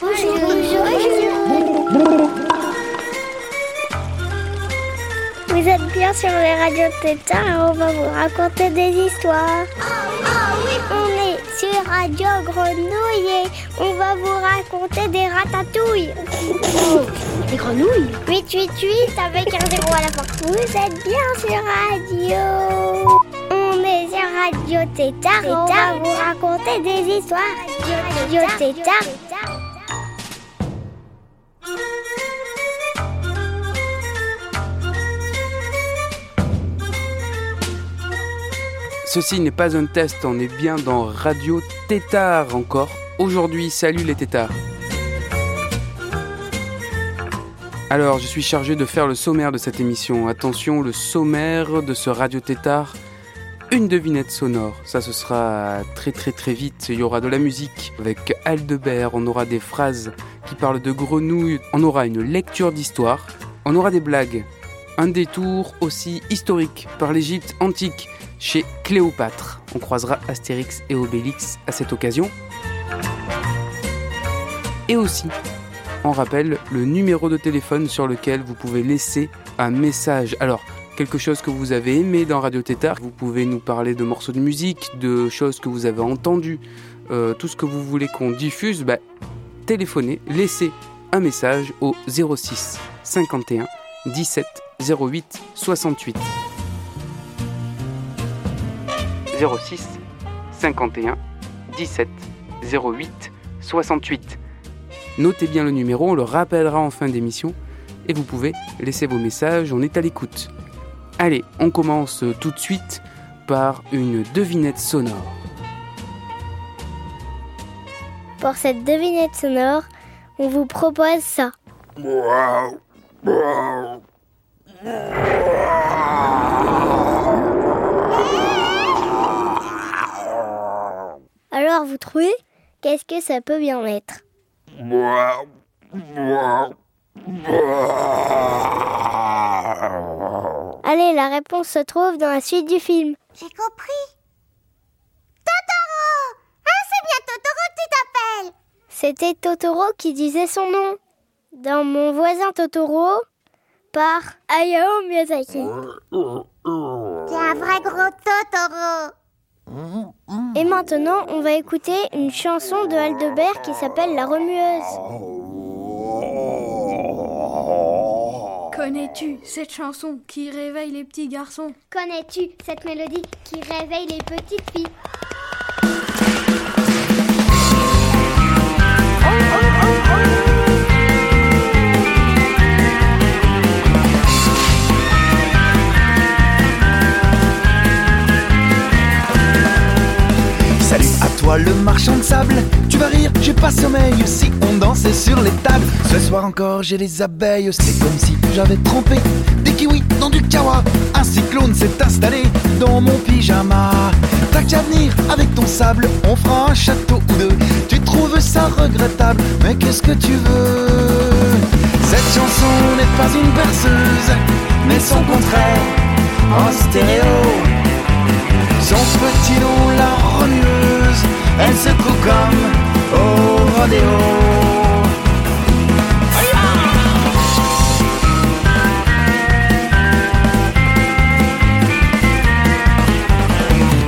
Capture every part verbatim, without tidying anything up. Bonjour, bonjour, bonjour. Vous êtes bien sur les radios Tétard et on va vous raconter des histoires. Oh, oh, oui. On est sur Radio Grenouille et on va vous raconter des ratatouilles. Oh, des grenouilles huit huit huit avec un zéro à la fin. Vous êtes bien sur Radio. On est sur Radio Tétard et on va vous raconter des histoires. Radio Tétard. Ceci n'est pas un test, on est bien dans Radio Tétard encore. Aujourd'hui, salut les Tétards. Alors, je suis chargé de faire le sommaire de cette émission. Attention, le sommaire de ce Radio Tétard, une devinette sonore. Ça, ce sera très très très vite. Il y aura de la musique avec Aldebert, on aura des phrases qui parlent de grenouilles, on aura une lecture d'histoire, on aura des blagues. Un détour aussi historique par l'Égypte antique. Chez Cléopâtre, on croisera Astérix et Obélix à cette occasion. Et aussi, on rappelle le numéro de téléphone sur lequel vous pouvez laisser un message. Alors, quelque chose que vous avez aimé dans Radio Tétard, vous pouvez nous parler de morceaux de musique, de choses que vous avez entendues, euh, tout ce que vous voulez qu'on diffuse, bah, téléphonez, laissez un message au zéro six cinquante et un dix-sept zéro huit soixante-huit. zéro six cinquante et un dix-sept zéro huit soixante-huit. Notez bien le numéro, on le rappellera en fin d'émission et vous pouvez laisser vos messages, on est à l'écoute. Allez, on commence tout de suite par une devinette sonore. Pour cette devinette sonore, on vous propose ça. Alors, vous trouvez, qu'est-ce que ça peut bien être ? Allez, la réponse se trouve dans la suite du film. J'ai compris. Totoro ! Ah, c'est bien Totoro que tu t'appelles ! C'était Totoro qui disait son nom. Dans Mon voisin Totoro, par Hayao Miyazaki. T'es un vrai gros Totoro ! Et maintenant, on va écouter une chanson de Aldebert qui s'appelle La Remueuse. Connais-tu cette chanson qui réveille les petits garçons ? Connais-tu cette mélodie qui réveille les petites filles ? Le marchand de sable, tu vas rire, j'ai pas sommeil. Si on dansait sur les tables, ce soir encore j'ai les abeilles. C'est comme si j'avais trompé des kiwis dans du kawa. Un cyclone s'est installé dans mon pyjama. T'as qu'à venir avec ton sable, on fera un château ou deux. Tu trouves ça regrettable, mais qu'est-ce que tu veux ? Cette chanson n'est pas une berceuse, mais son contraire en stéréo. Son petit nom, la remueuse, elle se trouve comme au rodéo.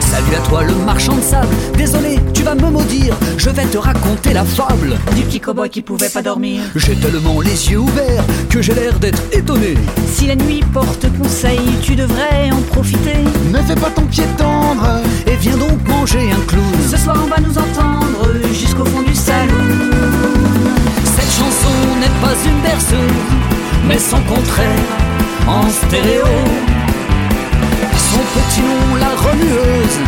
Salut à toi le marchand de sable, désolé tu vas me maudire. Je vais te raconter la fable du petit cow-boy qui pouvait pas dormir. J'ai tellement les yeux ouverts que j'ai l'air d'être étonné. Si la nuit porte conseil, tu devrais en profiter. Ne fais pas ton pied tendre et viens donc manger un clown. Ce soir on va nous entendre jusqu'au fond du salon. Cette chanson n'est pas une berceuse, mais son contraire en stéréo. Son petit nom, la remueuse,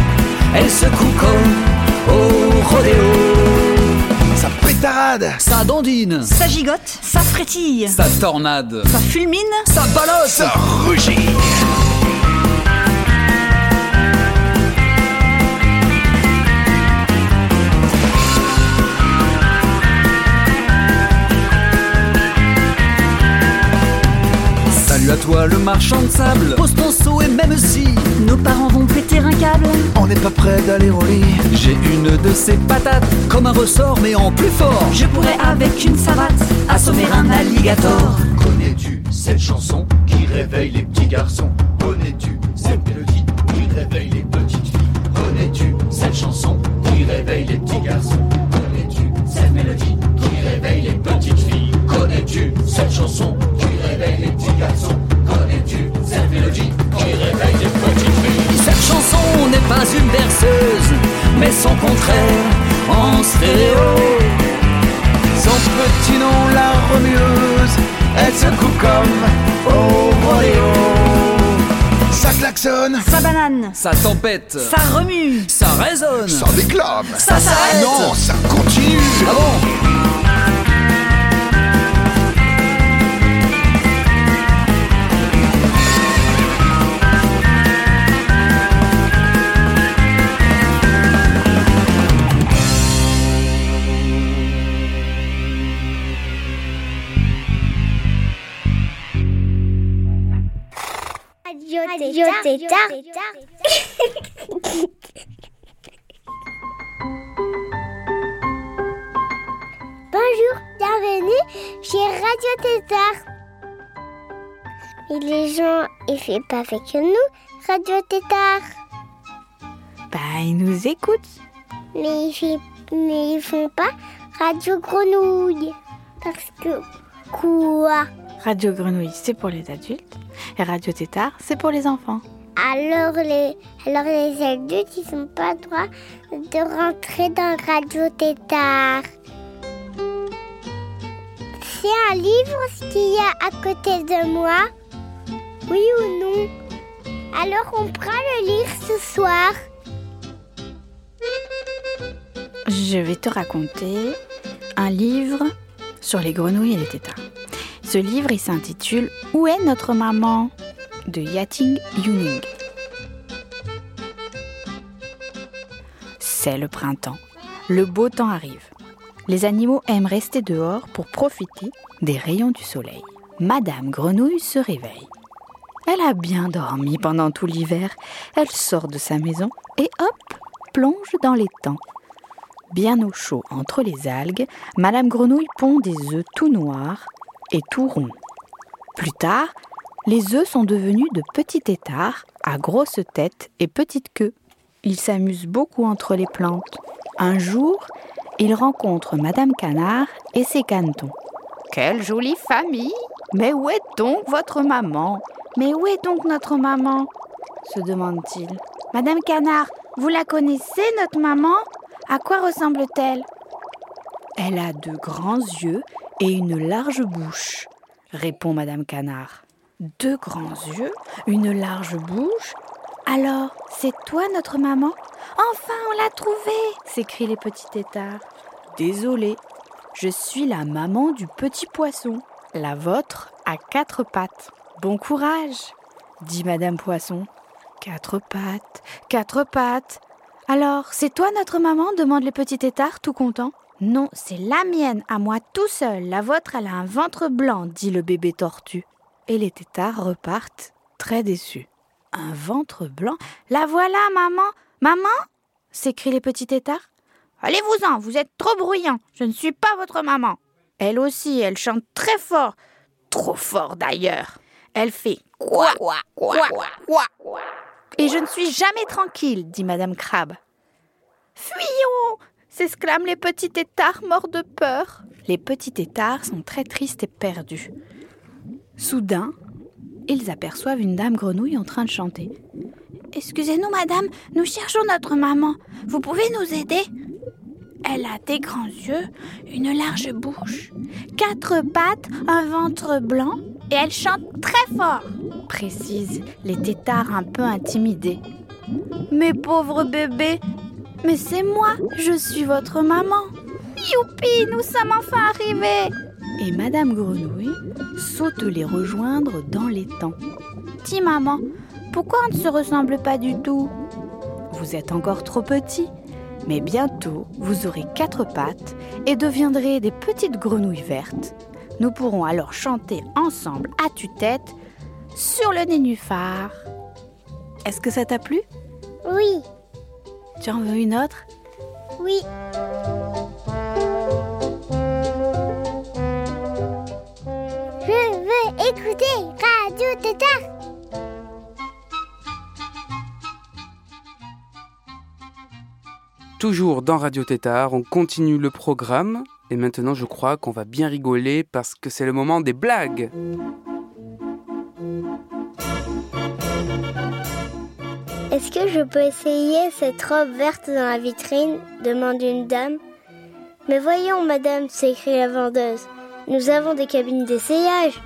elle secoue comme au rodéo. Ça pétarade, ça dandine, ça gigote, ça frétille, ça tornade, ça fulmine, ça balance, ça rugit. Salut à toi le marchand de sable, pose ton seau et même si nos parents vont péter un câble, on n'est pas prêt d'aller au lit. J'ai une de ces patates, comme un ressort mais en plus fort. Je pourrais avec une savate assommer un alligator. Connais-tu cette chanson qui réveille les petits garçons? Connais-tu cette mélodie qui réveille les petites filles? Connais-tu cette chanson qui réveille les petits garçons? Connais-tu cette mélodie qui réveille les petites filles? Connais-tu cette chanson qui réveille les petits garçons? Connais-tu cette mélodie qui réveille les petites filles? Cette chanson n'est pas une berceuse, mais son contraire en stéréo. Son petit nom, la remueuse, elle se coupe comme au rodéo. Ça klaxonne, ça banane, ça tempête, ça remue, ça résonne, ça déclame, ça s'arrête, non, ça continue. Ah Yo t'es tard. Bonjour, bienvenue chez Radio Tétard. Et les gens, ils font pas avec nous, Radio Tétard. Bah, ils nous écoutent. Mais ils, fait, mais ils font pas Radio Grenouille. Parce que quoi? Radio Grenouille, c'est pour les adultes. Et Radio Tétard, c'est pour les enfants. Alors les, alors les adultes, ils n'ont pas le droit de rentrer dans Radio Tétard. C'est un livre ce qu'il y a à côté de moi? Oui ou non? Alors on pourra le lire ce soir. Je vais te raconter un livre sur les grenouilles et les tétards. Ce livre, il s'intitule « Où est notre maman ?» de Yating Yuning. C'est le printemps. Le beau temps arrive. Les animaux aiment rester dehors pour profiter des rayons du soleil. Madame Grenouille se réveille. Elle a bien dormi pendant tout l'hiver. Elle sort de sa maison et hop, plonge dans l'étang. Bien au chaud entre les algues, Madame Grenouille pond des œufs tout noirs et tout rond. Plus tard, les œufs sont devenus de petits têtards à grosse tête et petite queue. Ils s'amusent beaucoup entre les plantes. Un jour, ils rencontrent Madame Canard et ses canetons. « Quelle jolie famille ! Mais où est donc votre maman ?»« Mais où est donc notre maman ?» se demande-t-il. « Madame Canard, vous la connaissez, notre maman ? À quoi ressemble-t-elle » Elle a de grands yeux et une large bouche, répond Madame Canard. De grands yeux, une large bouche. Alors, c'est toi notre maman? Enfin, on l'a trouvée, s'écrient les petits têtards. Désolée, je suis la maman du petit poisson. La vôtre a quatre pattes. Bon courage, dit Madame Poisson. Quatre pattes, quatre pattes. Alors, c'est toi notre maman? Demandent les petits têtards tout contents. Non, c'est la mienne, à moi tout seul. La vôtre, elle a un ventre blanc, dit le bébé tortue. Et les têtards repartent, très déçus. Un ventre blanc? La voilà, maman! Maman! S'écrient les petits têtards. Allez-vous-en, vous êtes trop bruyants. Je ne suis pas votre maman. Elle aussi, elle chante très fort. Trop fort d'ailleurs. Elle fait quoi, quoi, quoi, quoi, quoi, quoi. Et je ne suis jamais tranquille, dit Madame Crabe. Fuyons! S'exclament les petits têtards morts de peur. Les petits têtards sont très tristes et perdus. Soudain, ils aperçoivent une dame grenouille en train de chanter. « Excusez-nous, madame, nous cherchons notre maman. Vous pouvez nous aider ?» Elle a des grands yeux, une large bouche, quatre pattes, un ventre blanc et elle chante très fort, précisent les têtards un peu intimidés. « Mes pauvres bébés !» « Mais c'est moi, je suis votre maman !»« Youpi, nous sommes enfin arrivés !» Et Madame Grenouille saute les rejoindre dans l'étang. « Dis maman, pourquoi on ne se ressemble pas du tout ?»« Vous êtes encore trop petit, mais bientôt vous aurez quatre pattes et deviendrez des petites grenouilles vertes. Nous pourrons alors chanter ensemble à tue-tête sur le nénuphar. » Est-ce que ça t'a plu ? Oui. Tu en veux une autre ? Oui. Je veux écouter Radio Tétard. Toujours dans Radio Tétard, on continue le programme. Et maintenant, je crois qu'on va bien rigoler parce que c'est le moment des blagues. Est-ce que je peux essayer cette robe verte dans la vitrine ? Demande une dame. Mais voyons, madame, s'écrie la vendeuse. Nous avons des cabines d'essayage.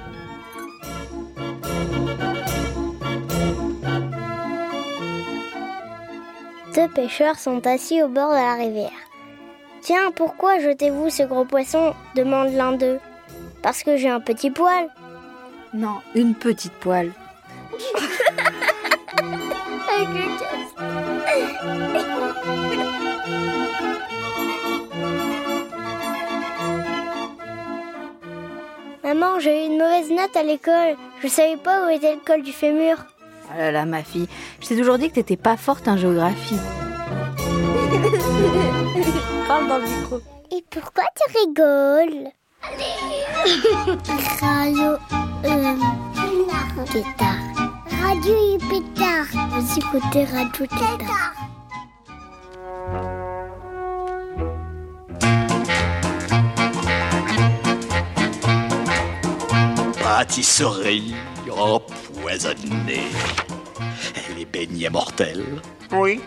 Deux pêcheurs sont assis au bord de la rivière. « Tiens, pourquoi jetez-vous ce gros poisson ?» demande l'un d'eux. « Parce que j'ai un petit poil. »« Non, une petite poêle. » Maman, j'ai eu une mauvaise note à l'école. Je savais pas où était le col du fémur. Ah là là, ma fille, je t'ai toujours dit que t'étais pas forte en géographie. Parle dans le micro. Et pourquoi tu rigoles ? Radio euh, Tétard. Radio Tétard. Vous écoutez Radio Tétard. Pâtisserie empoisonnée. Les beignets mortels. Oui.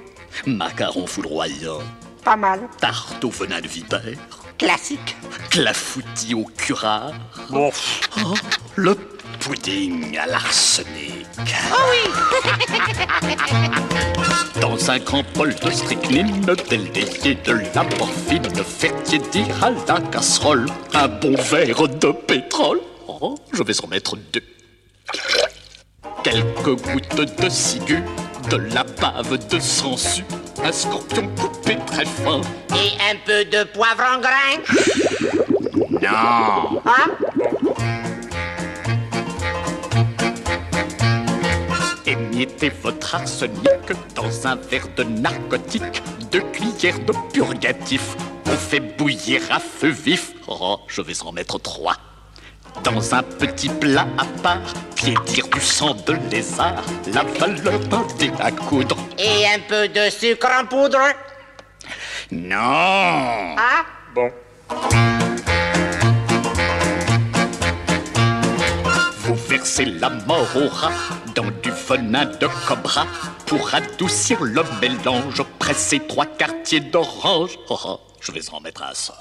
Macarons foudroyants. Pas mal. Tarte au venin de vipère. Classique. Clafoutis au curare. Bon. Oh, le pudding à l'arsenic. Oh oui. Dans un grand bol de strychnine, délayé de la morphine, faire tiédir à la casserole. Un bon verre de pétrole. Oh, je vais en mettre deux. Quelques gouttes de ciguë, de la bave de sangsue. Un scorpion coupé très fin. Et un peu de poivre en grain. Non. Hein? Émiettez votre arsenic dans un verre de narcotique. Deux cuillères de purgatif. On fait bouillir à feu vif. Oh, je vais en mettre trois. Dans un petit plat à part, piétir du sang de lézard, la valeur pâtée à coudre. Et un peu de sucre en poudre. Non. Ah bon. Vous versez la mort au rat dans du venin de cobra. Pour adoucir le mélange, pressez trois quartiers d'orange. Oh, je vais en mettre un seul.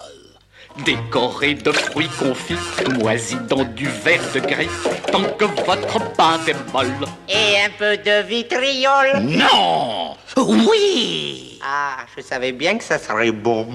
Décoré de fruits confits, moisis dans du verre de griffe, tant que votre pâte est molle. Et un peu de vitriol. Non. Oui. Ah, je savais bien que ça serait bon.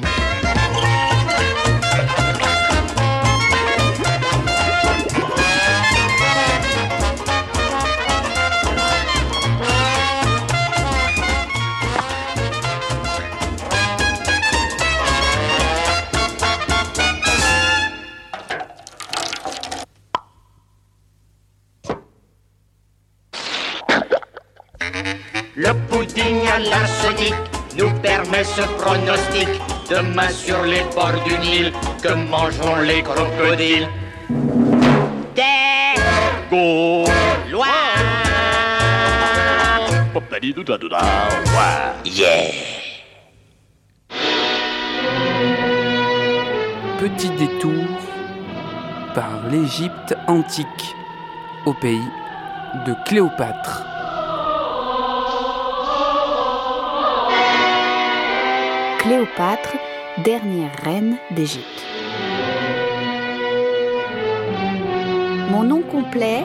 Le pudding à l'arsenic nous permet ce pronostic. Demain sur les bords du Nil, que mangeront les crocodiles. Des Gaulois. Yeah. Petit détour par l'Égypte antique, au pays de Cléopâtre. Cléopâtre, dernière reine d'Égypte. Mon nom complet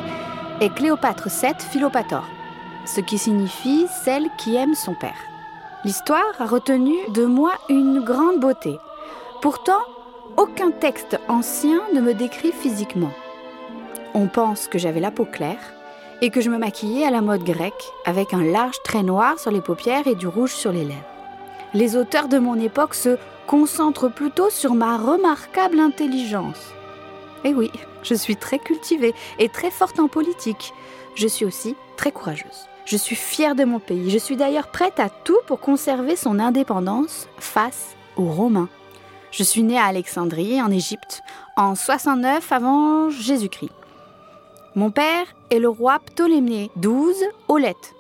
est Cléopâtre sept Philopator, ce qui signifie celle qui aime son père. L'histoire a retenu de moi une grande beauté. Pourtant, aucun texte ancien ne me décrit physiquement. On pense que j'avais la peau claire et que je me maquillais à la mode grecque, avec un large trait noir sur les paupières et du rouge sur les lèvres. Les auteurs de mon époque se concentrent plutôt sur ma remarquable intelligence. Et oui, je suis très cultivée et très forte en politique. Je suis aussi très courageuse. Je suis fière de mon pays. Je suis d'ailleurs prête à tout pour conserver son indépendance face aux Romains. Je suis née à Alexandrie, en Égypte, en soixante-neuf avant Jésus-Christ. Mon père est le roi Ptolémée douze Aulette.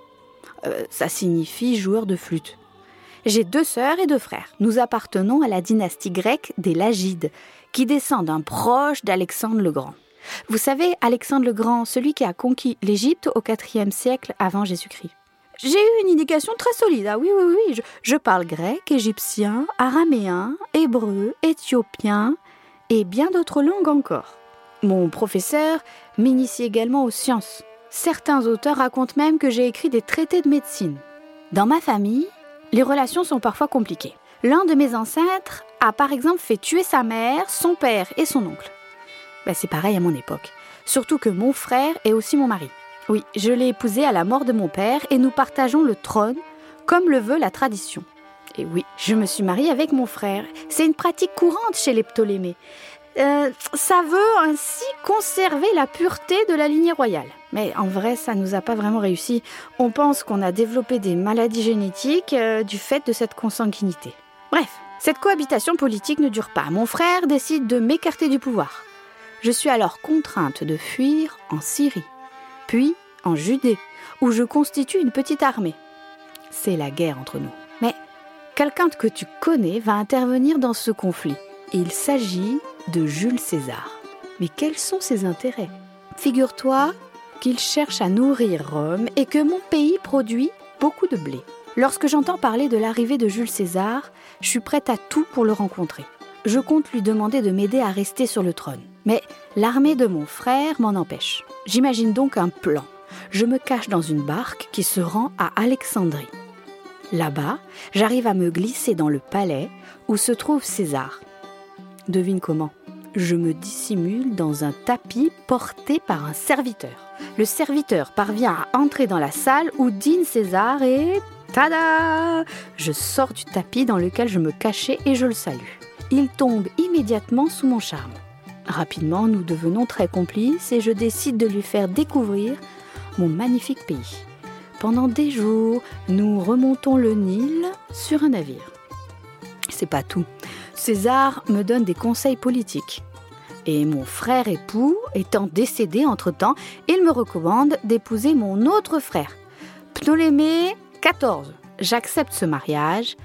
Euh, ça signifie joueur de flûte. J'ai deux sœurs et deux frères. Nous appartenons à la dynastie grecque des Lagides, qui descend d'un proche d'Alexandre le Grand. Vous savez, Alexandre le Grand, celui qui a conquis l'Égypte au quatrième siècle avant Jésus-Christ. J'ai eu une indication très solide. Ah oui, oui, oui. Je, je parle grec, égyptien, araméen, hébreu, éthiopien et bien d'autres langues encore. Mon professeur m'initie également aux sciences. Certains auteurs racontent même que j'ai écrit des traités de médecine. Dans ma famille, les relations sont parfois compliquées. L'un de mes ancêtres a par exemple fait tuer sa mère, son père et son oncle. Ben, c'est pareil à mon époque. Surtout que mon frère est aussi mon mari. Oui, je l'ai épousé à la mort de mon père et nous partageons le trône, comme le veut la tradition. Et oui, je me suis mariée avec mon frère. C'est une pratique courante chez les Ptolémées. Euh, ça veut ainsi conserver la pureté de la lignée royale. Mais en vrai, ça nous a pas vraiment réussi. On pense qu'on a développé des maladies génétiques euh, du fait de cette consanguinité. Bref, cette cohabitation politique ne dure pas. Mon frère décide de m'écarter du pouvoir. Je suis alors contrainte de fuir en Syrie, puis en Judée, où je constitue une petite armée. C'est la guerre entre nous. Mais quelqu'un que tu connais va intervenir dans ce conflit. Il s'agit de Jules César. Mais quels sont ses intérêts ? Figure-toi qu'il cherche à nourrir Rome et que mon pays produit beaucoup de blé. Lorsque j'entends parler de l'arrivée de Jules César, je suis prête à tout pour le rencontrer. Je compte lui demander de m'aider à rester sur le trône. Mais l'armée de mon frère m'en empêche. J'imagine donc un plan. Je me cache dans une barque qui se rend à Alexandrie. Là-bas, j'arrive à me glisser dans le palais où se trouve César. Devine comment ? Je me dissimule dans un tapis porté par un serviteur. Le serviteur parvient à entrer dans la salle où dîne César et... tada ! Je sors du tapis dans lequel je me cachais et je le salue. Il tombe immédiatement sous mon charme. Rapidement, nous devenons très complices et je décide de lui faire découvrir mon magnifique pays. Pendant des jours, nous remontons le Nil sur un navire. C'est pas tout. César me donne des conseils politiques. Et mon frère époux, étant décédé entre-temps, il me recommande d'épouser mon autre frère, Ptolémée quatorze. J'accepte ce mariage,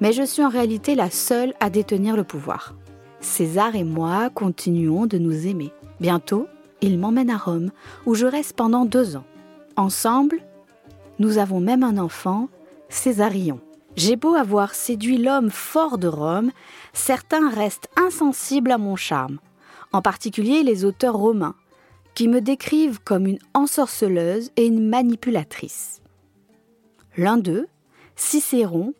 mais je suis en réalité la seule à détenir le pouvoir. César et moi continuons de nous aimer. Bientôt, il m'emmène à Rome, où je reste pendant deux ans. Ensemble, nous avons même un enfant, Césarion. J'ai beau avoir séduit l'homme fort de Rome, certains restent insensibles à mon charme, en particulier les auteurs romains, qui me décrivent comme une ensorceleuse et une manipulatrice. L'un d'eux, Cicéron,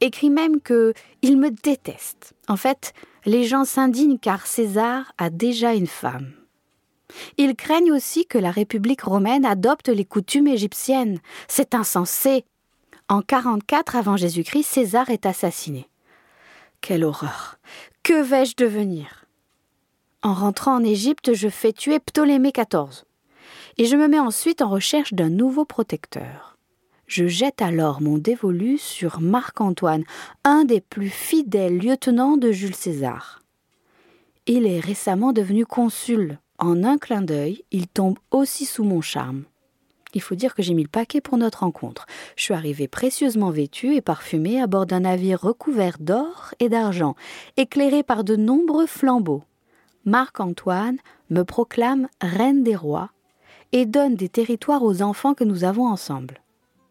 écrit même que « il me déteste ». En fait, les gens s'indignent car César a déjà une femme. Ils craignent aussi que la République romaine adopte les coutumes égyptiennes. C'est insensé. En quarante-quatre avant Jésus-Christ, César est assassiné. Quelle horreur! Que vais-je devenir? En rentrant en Égypte, je fais tuer Ptolémée quatorze. Et je me mets ensuite en recherche d'un nouveau protecteur. Je jette alors mon dévolu sur Marc-Antoine, un des plus fidèles lieutenants de Jules César. Il est récemment devenu consul. En un clin d'œil, il tombe aussi sous mon charme. Il faut dire que j'ai mis le paquet pour notre rencontre. Je suis arrivée précieusement vêtue et parfumée à bord d'un navire recouvert d'or et d'argent, éclairé par de nombreux flambeaux. Marc-Antoine me proclame reine des rois et donne des territoires aux enfants que nous avons ensemble.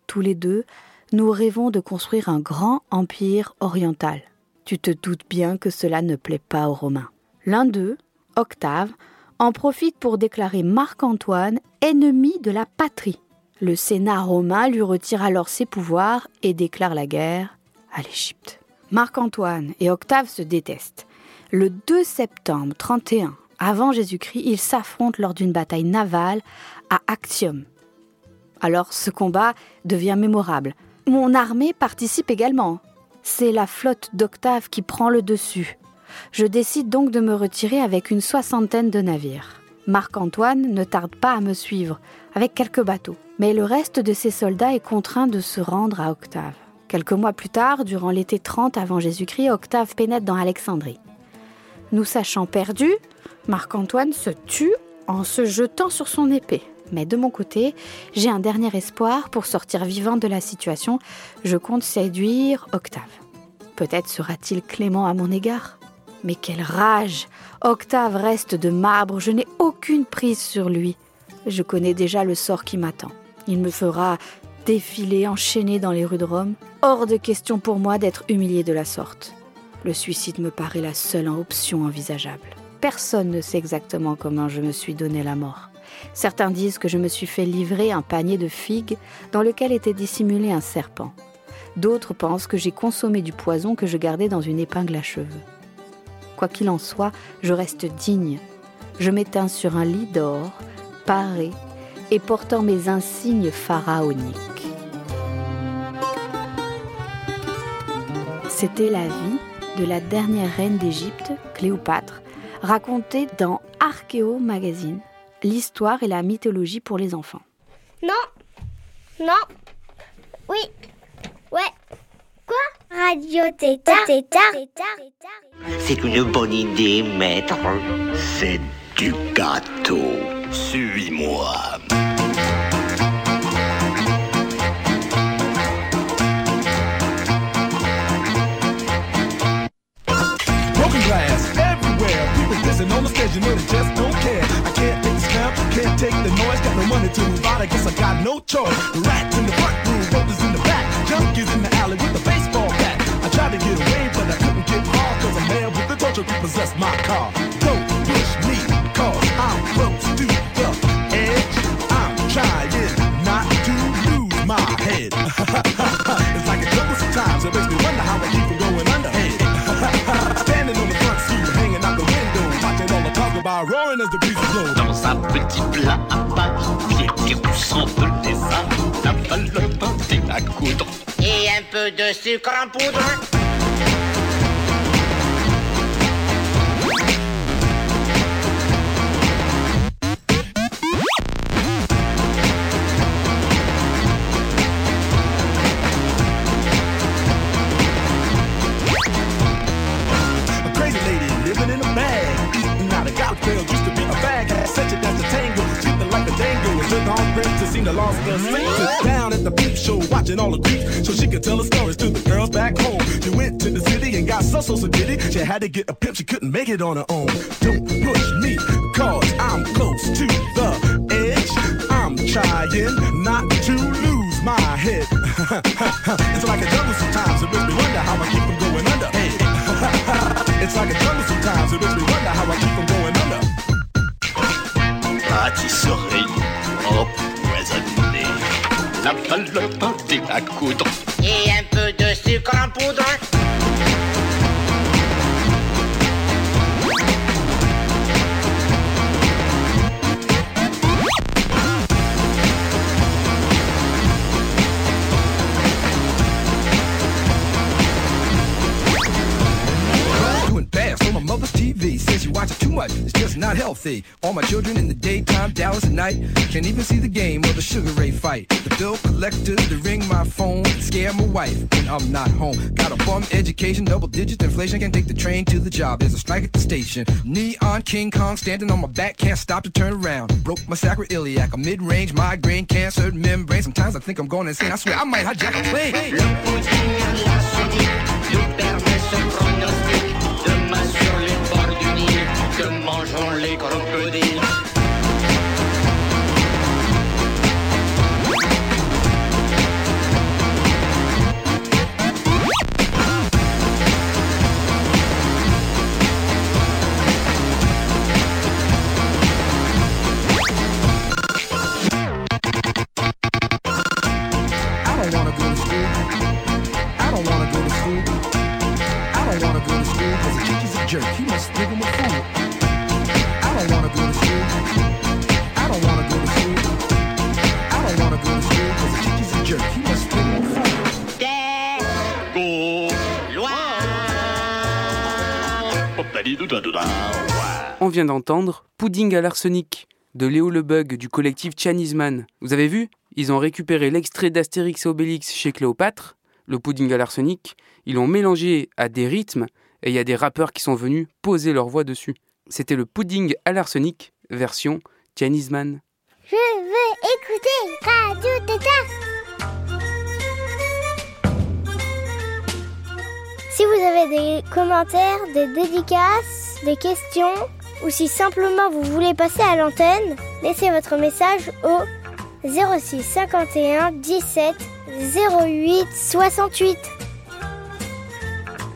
Tous les deux, nous rêvons de construire un grand empire oriental. Tu te doutes bien que cela ne plaît pas aux Romains. L'un d'eux, Octave, en profite pour déclarer Marc-Antoine ennemi de la patrie. Le Sénat romain lui retire alors ses pouvoirs et déclare la guerre à l'Égypte. Marc-Antoine et Octave se détestent. Le deux septembre trente et un avant Jésus-Christ, ils s'affrontent lors d'une bataille navale à Actium. Alors ce combat devient mémorable. Mon armée participe également. C'est la flotte d'Octave qui prend le dessus. Je décide donc de me retirer avec une soixantaine de navires. Marc-Antoine ne tarde pas à me suivre, avec quelques bateaux. Mais le reste de ses soldats est contraint de se rendre à Octave. Quelques mois plus tard, durant l'été trente avant Jésus-Christ, Octave pénètre dans Alexandrie. Nous sachant perdus, Marc-Antoine se tue en se jetant sur son épée. Mais de mon côté, j'ai un dernier espoir pour sortir vivant de la situation. Je compte séduire Octave. Peut-être sera-t-il clément à mon égard. Mais quelle rage! Octave reste de marbre, je n'ai aucune prise sur lui. Je connais déjà le sort qui m'attend. Il me fera défiler, enchaîné dans les rues de Rome. Hors de question pour moi d'être humilié de la sorte. Le suicide me paraît la seule option envisageable. Personne ne sait exactement comment je me suis donné la mort. Certains disent que je me suis fait livrer un panier de figues dans lequel était dissimulé un serpent. D'autres pensent que j'ai consommé du poison que je gardais dans une épingle à cheveux. Quoi qu'il en soit, je reste digne. Je m'éteins sur un lit d'or, paré et portant mes insignes pharaoniques. C'était la vie de la dernière reine d'Égypte, Cléopâtre, racontée dans Archéo Magazine. L'histoire et la mythologie pour les enfants. Non, non, oui, ouais, quoi ? Radio Tétard, Tétard, Tétard. C'est une bonne idée, maître. C'est du gâteau. Suis-moi. Broken glass everywhere. People dancing on the stage, you know they just don't care. I can't take this crowd, can't take the noise. Got no money to move out, I guess I got no choice. Rats in the front room, rollers in the back. Junkies in the alley with the baseball bat. I tried to get away, but I couldn't get far. Cause a man with the torture repossessed my car. Don't push me, cause I'm close to the edge. I'm trying not to lose my head. It's like a trouble sometimes, it makes me wonder how I keep from going underhead. Standing on the front seat, hanging out the window, watching all the talk about roaring as the breeze blows. Dans un petit plat à pâtissier qui pousse en feu des amis, la valeur pâté à coudre. Et un peu de sucre en poudre. Down at the peep show, watching all the creeps, so she could tell her stories to the girls back home. She went to the city and got so so so giddy. She had to get a pimp, she couldn't make it on her own. Don't push me, cause I'm close to the edge. I'm trying not to lose my head. It's like a jungle sometimes, it makes me wonder how I keep from going under. Hey. It's like a jungle sometimes, it makes me wonder how I keep from going under. Pâtisserie, empoisonnée, la valeur pâtée à coudre. Et un peu de sucre en poudre. It's just not healthy. All my children in the daytime, Dallas at night. Can't even see the game or the Sugar Ray fight. The bill collectors, they ring my phone, scare my wife when I'm not home. Got a bum education, double digit inflation. Can't take the train to the job, there's a strike at the station. Neon King Kong standing on my back, can't stop to turn around. Broke my sacroiliac, a mid-range migraine, cancer membrane. Sometimes I think I'm going insane, I swear I might hijack a plane. Le poudin à la soudie, nous permet ce pronostic. Demain sur les bords du Nil, que mangeons les crocodiles. On vient d'entendre « Pudding à l'arsenic » de Léo Lebug du collectif Tianisman. Vous avez vu ? Ils ont récupéré l'extrait d'Astérix et Obélix chez Cléopâtre, le pudding à l'arsenic, ils l'ont mélangé à des rythmes et il y a des rappeurs qui sont venus poser leur voix dessus. C'était le pudding à l'arsenic, version Tianisman. Je veux écouter Radio Tétard. Si vous avez des commentaires, des dédicaces, des questions, ou si simplement vous voulez passer à l'antenne, laissez votre message au zéro six cinquante et un dix-sept zéro huit soixante-huit.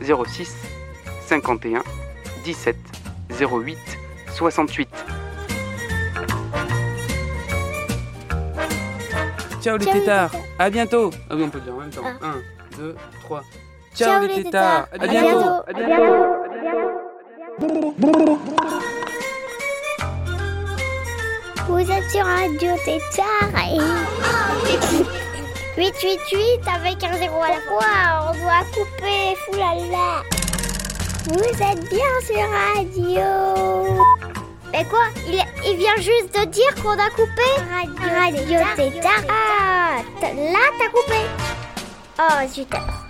zéro six cinquante et un dix-sept zéro huit soixante-huit. Ciao les tétards, à bientôt. Ah oui, on peut le dire en même temps. un, deux, trois. Ciao les tétards, à bientôt. À bientôt. Vous êtes sur Radio Tétard et... huit huit huit avec un zéro à la fois, on doit couper, foulala. Vous êtes bien sur Radio... Mais quoi, il, il vient juste de dire qu'on a coupé Radio, Radio Tétard. Ah, là t'as coupé. Oh, zut.